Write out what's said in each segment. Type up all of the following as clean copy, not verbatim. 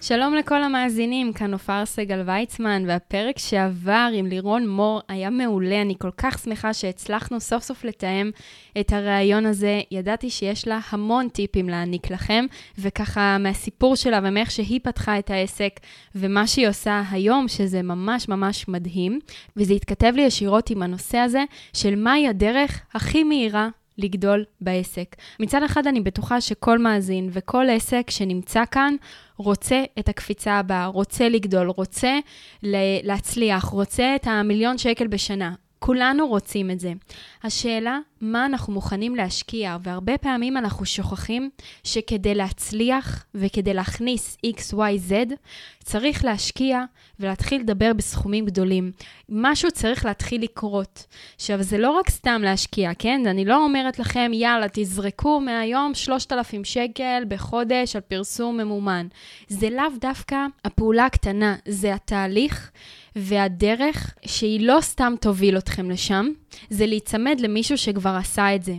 שלום לכל המאזינים, כאן נופר סגל ויצמן, והפרק שעבר עם לירון מור היה מעולה. אני כל כך שמחה שהצלחנו סוף סוף לתאם את הרעיון הזה. ידעתי שיש לה המון טיפים להעניק לכם, וככה מהסיפור שלה ומאיך שהיא פתחה את העסק, ומה שהיא עושה היום, שזה ממש ממש מדהים, וזה התכתב לי ישירות עם הנושא הזה, של מהי הדרך הכי מהירה לגדול בעסק. מצד אחד אני בטוחה שכל מאזין וכל עסק שנמצא כאן, רוצה את הקפיצה הבאה, רוצה לגדול, רוצה להצליח, רוצה את ה1,000,000 שקל בשנה. כולנו רוצים את זה. השאלה, מה אנחנו מוכנים להשקיע? והרבה פעמים אנחנו שוכחים שכדי להצליח וכדי להכניס XYZ, צריך להשקיע ולהתחיל לדבר בסכומים גדולים. משהו צריך להתחיל לקרות. עכשיו, זה לא רק סתם להשקיע, כן? אני לא אומרת לכם, יאללה, תזרקו מהיום 3,000 שקל בחודש על פרסום ממומן. זה לאו דווקא הפעולה הקטנה, זה התהליך והדרך שהיא לא סתם תוביל אתכם לשם, זה להיצמד למישהו שכבר עשה את זה.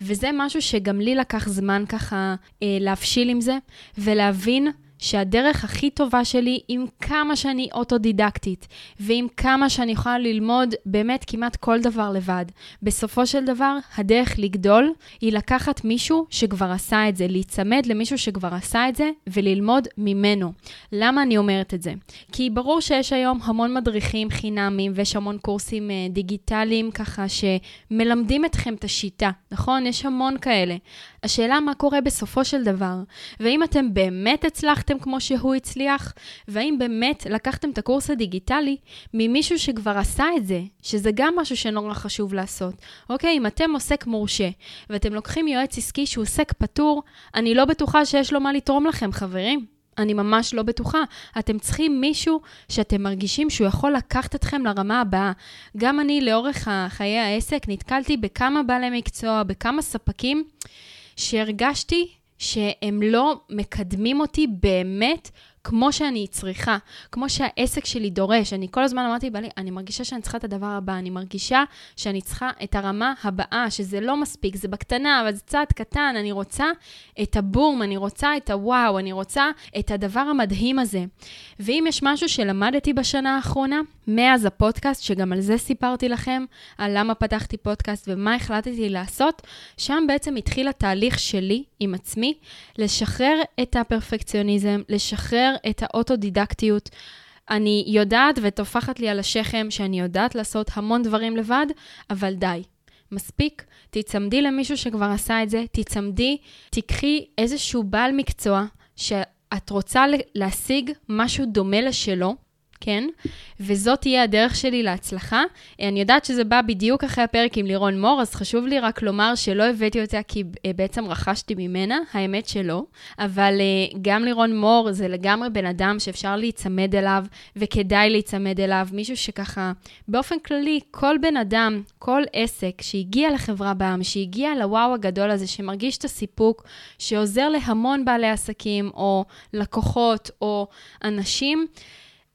וזה משהו שגם לי לקח זמן ככה להפשיל עם זה, ולהבין שהדרך הכי טובה שלי, עם כמה שאני אוטודידקטית, ועם כמה שאני יכולה ללמוד באמת כמעט כל דבר לבד. בסופו של דבר, הדרך לגדול היא לקחת מישהו שכבר עשה את זה, להיצמד למישהו שכבר עשה את זה, וללמוד ממנו. למה אני אומרת את זה? כי ברור שיש היום המון מדריכים חינמים, ויש המון קורסים דיגיטליים ככה שמלמדים אתכם את השיטה, נכון? יש המון כאלה. השאלה מה קורה בסופו של דבר, ואם אתם באמת הצלחתם כמו שהוא הצליח, והאם באמת לקחתם את הקורס הדיגיטלי ממישהו שכבר עשה את זה, שזה גם משהו שנורא חשוב לעשות. אוקיי, אם אתם עוסק מורשה, ואתם לוקחים יועץ עסקי שהוא עוסק פטור, אני לא בטוחה שיש לו מה לתרום לכם, חברים. אני ממש לא בטוחה. אתם צריכים מישהו שאתם מרגישים שהוא יכול לקחת אתכם לרמה הבאה. גם אני לאורך חיי העסק נתקלתי בכמה בעלי מקצוע, בכמה ספקים, שהרגשתי שהם לא מקדמים אותי באמת כמו שאני צריכה, כמו שהעסק שלי דורש. אני כל הזמן אמרתי, אני מרגישה שאני צריכה את הדבר הבא, אני מרגישה שאני צריכה את הרמה הבאה, שזה לא מספיק, זה בקטנה, אבל זה צעד קטן, אני רוצה את הבום, אני רוצה את הוואו, אני רוצה את הדבר המדהים הזה. ואם יש משהו שלמדתי בשנה האחרונה, מאז הפודקאסט, שגם על זה סיפרתי לכם, על למה פתחתי פודקאסט ומה החלטתי לעשות, שם בעצם התחיל התהליך שלי עם עצמי, לשחרר את הפרפקציוניזם, לשחרר את האוטודידקטיות. אני יודעת ותופחת לי על השכם שאני יודעת לעשות המון דברים לבד, אבל די, מספיק. תצמדי למישהו שכבר עשה את זה, תצמדי, תקחי איזשהו בעל מקצוע שאת רוצה להשיג משהו דומה לשלו, כן? וזאת תהיה הדרך שלי להצלחה. אני יודעת שזה בא בדיוק אחרי הפרק עם לירון מור, אז חשוב לי רק לומר שלא הבאתי אותה כי בעצם רכשתי ממנה, האמת שלא. אבל גם לירון מור זה לגמרי בן אדם שאפשר להיצמד אליו, וכדאי להיצמד אליו, מישהו שככה, באופן כללי, כל בן אדם, כל עסק שהגיע לחברה בעם, שהגיע לוואו הגדול הזה, שמרגיש את הסיפוק, שעוזר להמון בעלי עסקים, או לקוחות, או אנשים,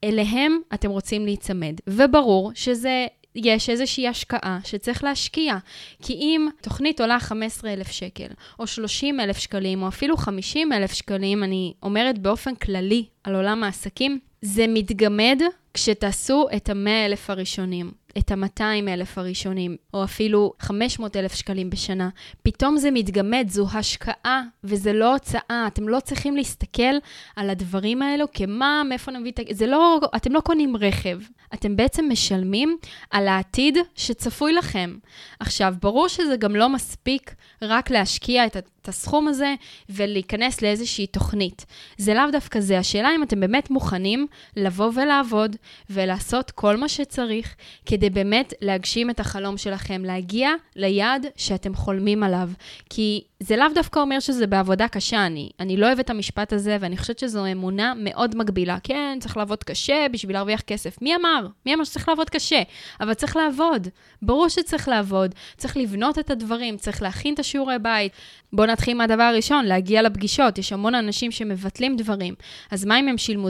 אליהם אתם רוצים להיצמד. וברור שזה, יש איזושהי השקעה שצריך להשקיע. כי אם תוכנית עולה 15,000 שקל, או 30,000 שקלים, או אפילו 50,000 שקלים, אני אומרת באופן כללי על עולם העסקים, זה מתגמד כשתעשו את ה100,000 הראשונים, את ה200,000 הראשונים, או אפילו 500,000 שקלים בשנה. פתאום זה מתגמד, זו השקעה, וזה לא הוצאה. אתם לא צריכים להסתכל על הדברים האלו, כמה, מאיפה נביא, זה לא, אתם לא קונים רכב. אתם בעצם משלמים על העתיד שצפוי לכם. עכשיו, ברור שזה גם לא מספיק רק להשקיע את הסכום הזה, ולהיכנס לאיזושהי תוכנית. זה לאו דווקא זה. השאלה אם אתם באמת מוכנים לבוא ולעבוד, ולעשות כל מה שצריך, כדי באמת להגשים את החלום שלכם, להגיע ליעד שאתם חולמים עליו. כי זה לאו דווקא אומר שזה בעבודה קשה, אני לא אוהבת את המשפט הזה, ואני חושבת שזו אמונה מאוד מגבילה. כן, צריך לעבוד קשה בשביל להרוויח כסף. מי אמר? מי אמר שצריך לעבוד קשה? אבל צריך לעבוד. ברור שצריך לעבוד. צריך לבנות את הדברים, צריך להכין את השיעורי בית. בואו נתחיל מהדבר הראשון, להגיע לפגישות. יש המון אנשים שמבטלים דברים. אז מה אם הם שילמו?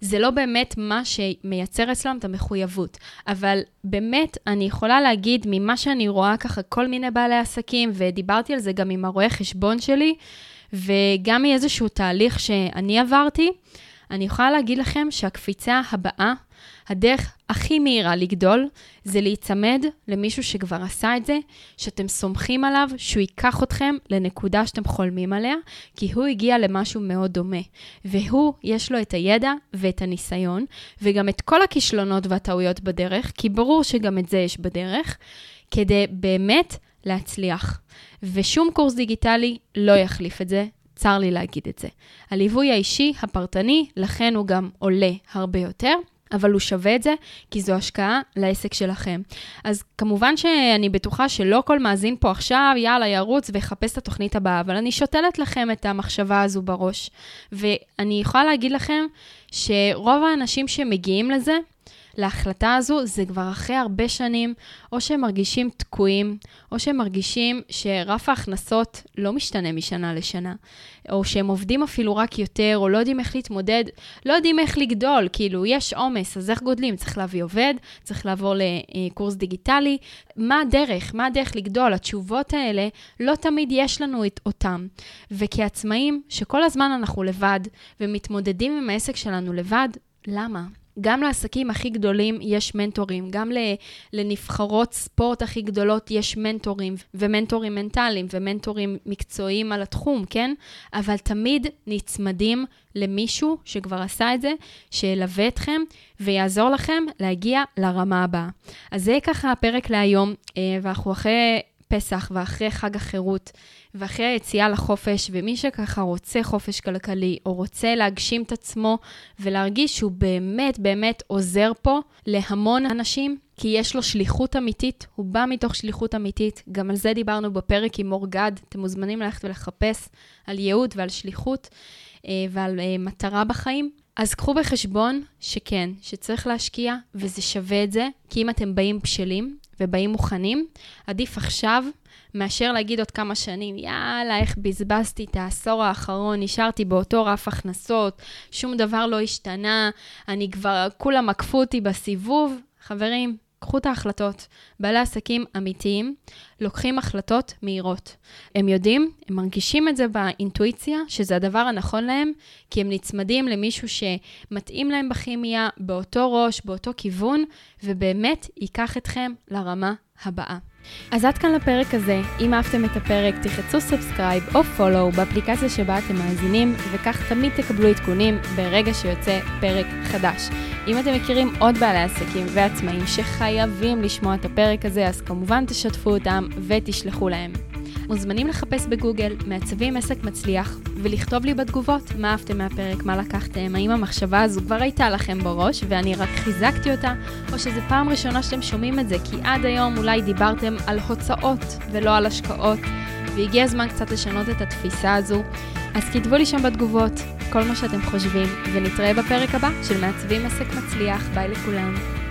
זה לא באמת מה שמייצר אצלם את המחויבות. אבל באמת אני יכולה להגיד ממה שאני רואה ככה כל מיני בעלי עסקים, ודיברתי על זה גם עם הרואה חשבון שלי, וגם מאיזשהו תהליך שאני עברתי, אני יכולה להגיד לכם שהקפיצה הבאה, הדרך הכי מהירה לגדול, זה להיצמד למישהו שכבר עשה את זה, שאתם סומכים עליו, שהוא ייקח אתכם לנקודה שאתם חולמים עליה, כי הוא הגיע למשהו מאוד דומה. והוא, יש לו את הידע ואת הניסיון, וגם את כל הכישלונות והטעויות בדרך, כי ברור שגם את זה יש בדרך, כדי באמת להצליח. ושום קורס דיגיטלי לא יחליף את זה. צר לי להגיד את זה. הליווי האישי, הפרטני, לכן הוא גם עולה הרבה יותר, אבל הוא שווה את זה, כי זו השקעה לעסק שלכם. אז כמובן שאני בטוחה שלא כל מאזין פה עכשיו, יאללה ירוץ ויחפש את התוכנית הבאה, אבל אני שותלת לכם את המחשבה הזו בראש. ואני יכולה להגיד לכם שרוב האנשים שמגיעים לזה, להחלטה הזו, זה כבר אחרי הרבה שנים, או שהם מרגישים תקועים, או שהם מרגישים שרף ההכנסות לא משתנה משנה לשנה, או שהם עובדים אפילו רק יותר, או לא יודעים איך להתמודד, לא יודעים איך לגדול, כאילו יש עומס, אז איך גודלים? צריך להביא עובד, צריך לעבור לקורס דיגיטלי, מה הדרך? מה הדרך לגדול? התשובות האלה לא תמיד יש לנו אותם, וכעצמאים שכל הזמן אנחנו לבד, ומתמודדים עם העסק שלנו לבד, למה? גם לעסקים הכי גדולים יש מנטורים, גם לנבחרות ספורט הכי גדולות יש מנטורים, ומנטורים מנטליים, ומנטורים מקצועיים על התחום, כן? אבל תמיד נצמדים למישהו שכבר עשה את זה, שילווה אתכם ויעזור לכם להגיע לרמה הבאה. אז זה ככה הפרק להיום, ואנחנו אחרי פסח ואחרי חג החירות, ואחרי היציאה לחופש, ומי שככה רוצה חופש כלכלי, או רוצה להגשים את עצמו, ולהרגיש שהוא באמת באמת עוזר פה להמון אנשים, כי יש לו שליחות אמיתית, הוא בא מתוך שליחות אמיתית, גם על זה דיברנו בפרק עם מור גד, אתם מוזמנים ללכת ולחפש על ייעוד ועל שליחות, ועל מטרה בחיים. אז קחו בחשבון שכן, שצריך להשקיע, וזה שווה את זה, כי אם אתם באים בשלים, ובאים מוכנים, עדיף עכשיו מאשר להגיד עוד כמה שנים, יאללה, איך בזבזתי את העשור האחרון, נשארתי באותו רף הכנסות, שום דבר לא השתנה, אני כבר, כולם עקפו אותי בסיבוב. חברים, קחו את ההחלטות. בעלי עסקים אמיתיים לוקחים החלטות מהירות. הם יודעים, הם מרגישים את זה באינטואיציה, שזה הדבר הנכון להם, כי הם נצמדים למישהו שמתאים להם בכימיה, באותו ראש, באותו כיוון, ובאמת ייקח אתכם לרמה הבאה. אז עד כאן לפרק הזה. אם אהבתם את הפרק, תחצו סאבסקרייב או פולו באפליקציה שבה אתם מאזינים, וכך תמיד תקבלו עדכונים ברגע שיוצא פרק חדש. אם אתם מכירים עוד בעלי עסקים ועצמאים שחייבים לשמוע את הפרק הזה, אז כמובן תשתפו אותם ותשלחו להם. מוזמנים לחפש בגוגל מעצבים עסק מצליח ולכתוב לי בתגובות מה אהבתם מהפרק, מה לקחתם, האם המחשבה הזו כבר הייתה לכם בראש ואני רק חיזקתי אותה, או שזו פעם ראשונה שאתם שומעים את זה, כי עד היום אולי דיברתם על הוצאות ולא על השקעות, והגיע הזמן קצת לשנות את התפיסה הזו. אז כתבו לי שם בתגובות כל מה שאתם חושבים, ונתראה בפרק הבא של מעצבים עסק מצליח. ביי לכולם.